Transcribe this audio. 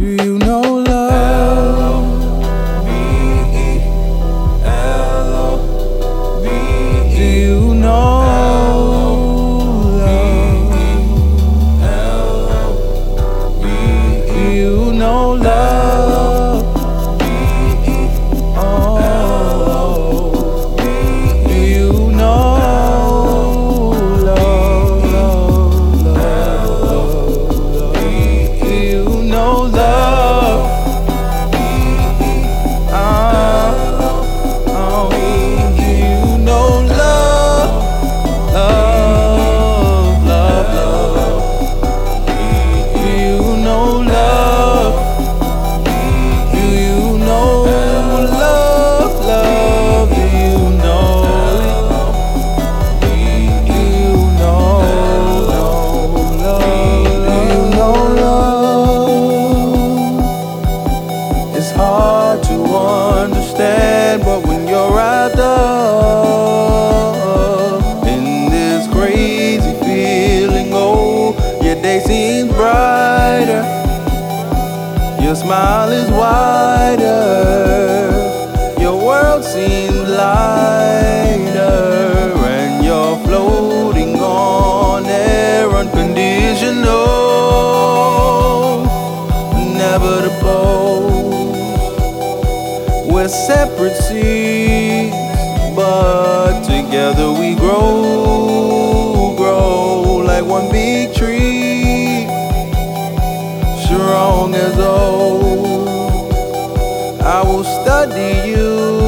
Do you know love? L-O-V-E. Do you know love? L-O-V-E. Do you know love? Oh. Do you know love? L-O-V-E. Do you know love? But when you're out there in this crazy feeling, oh, your day seems brighter, your smile is wider, your world seems lighter, and you're floating on air, unconditional, inevitable. We're separate seeds, but together we grow, grow like one big tree, strong as old. I will study you.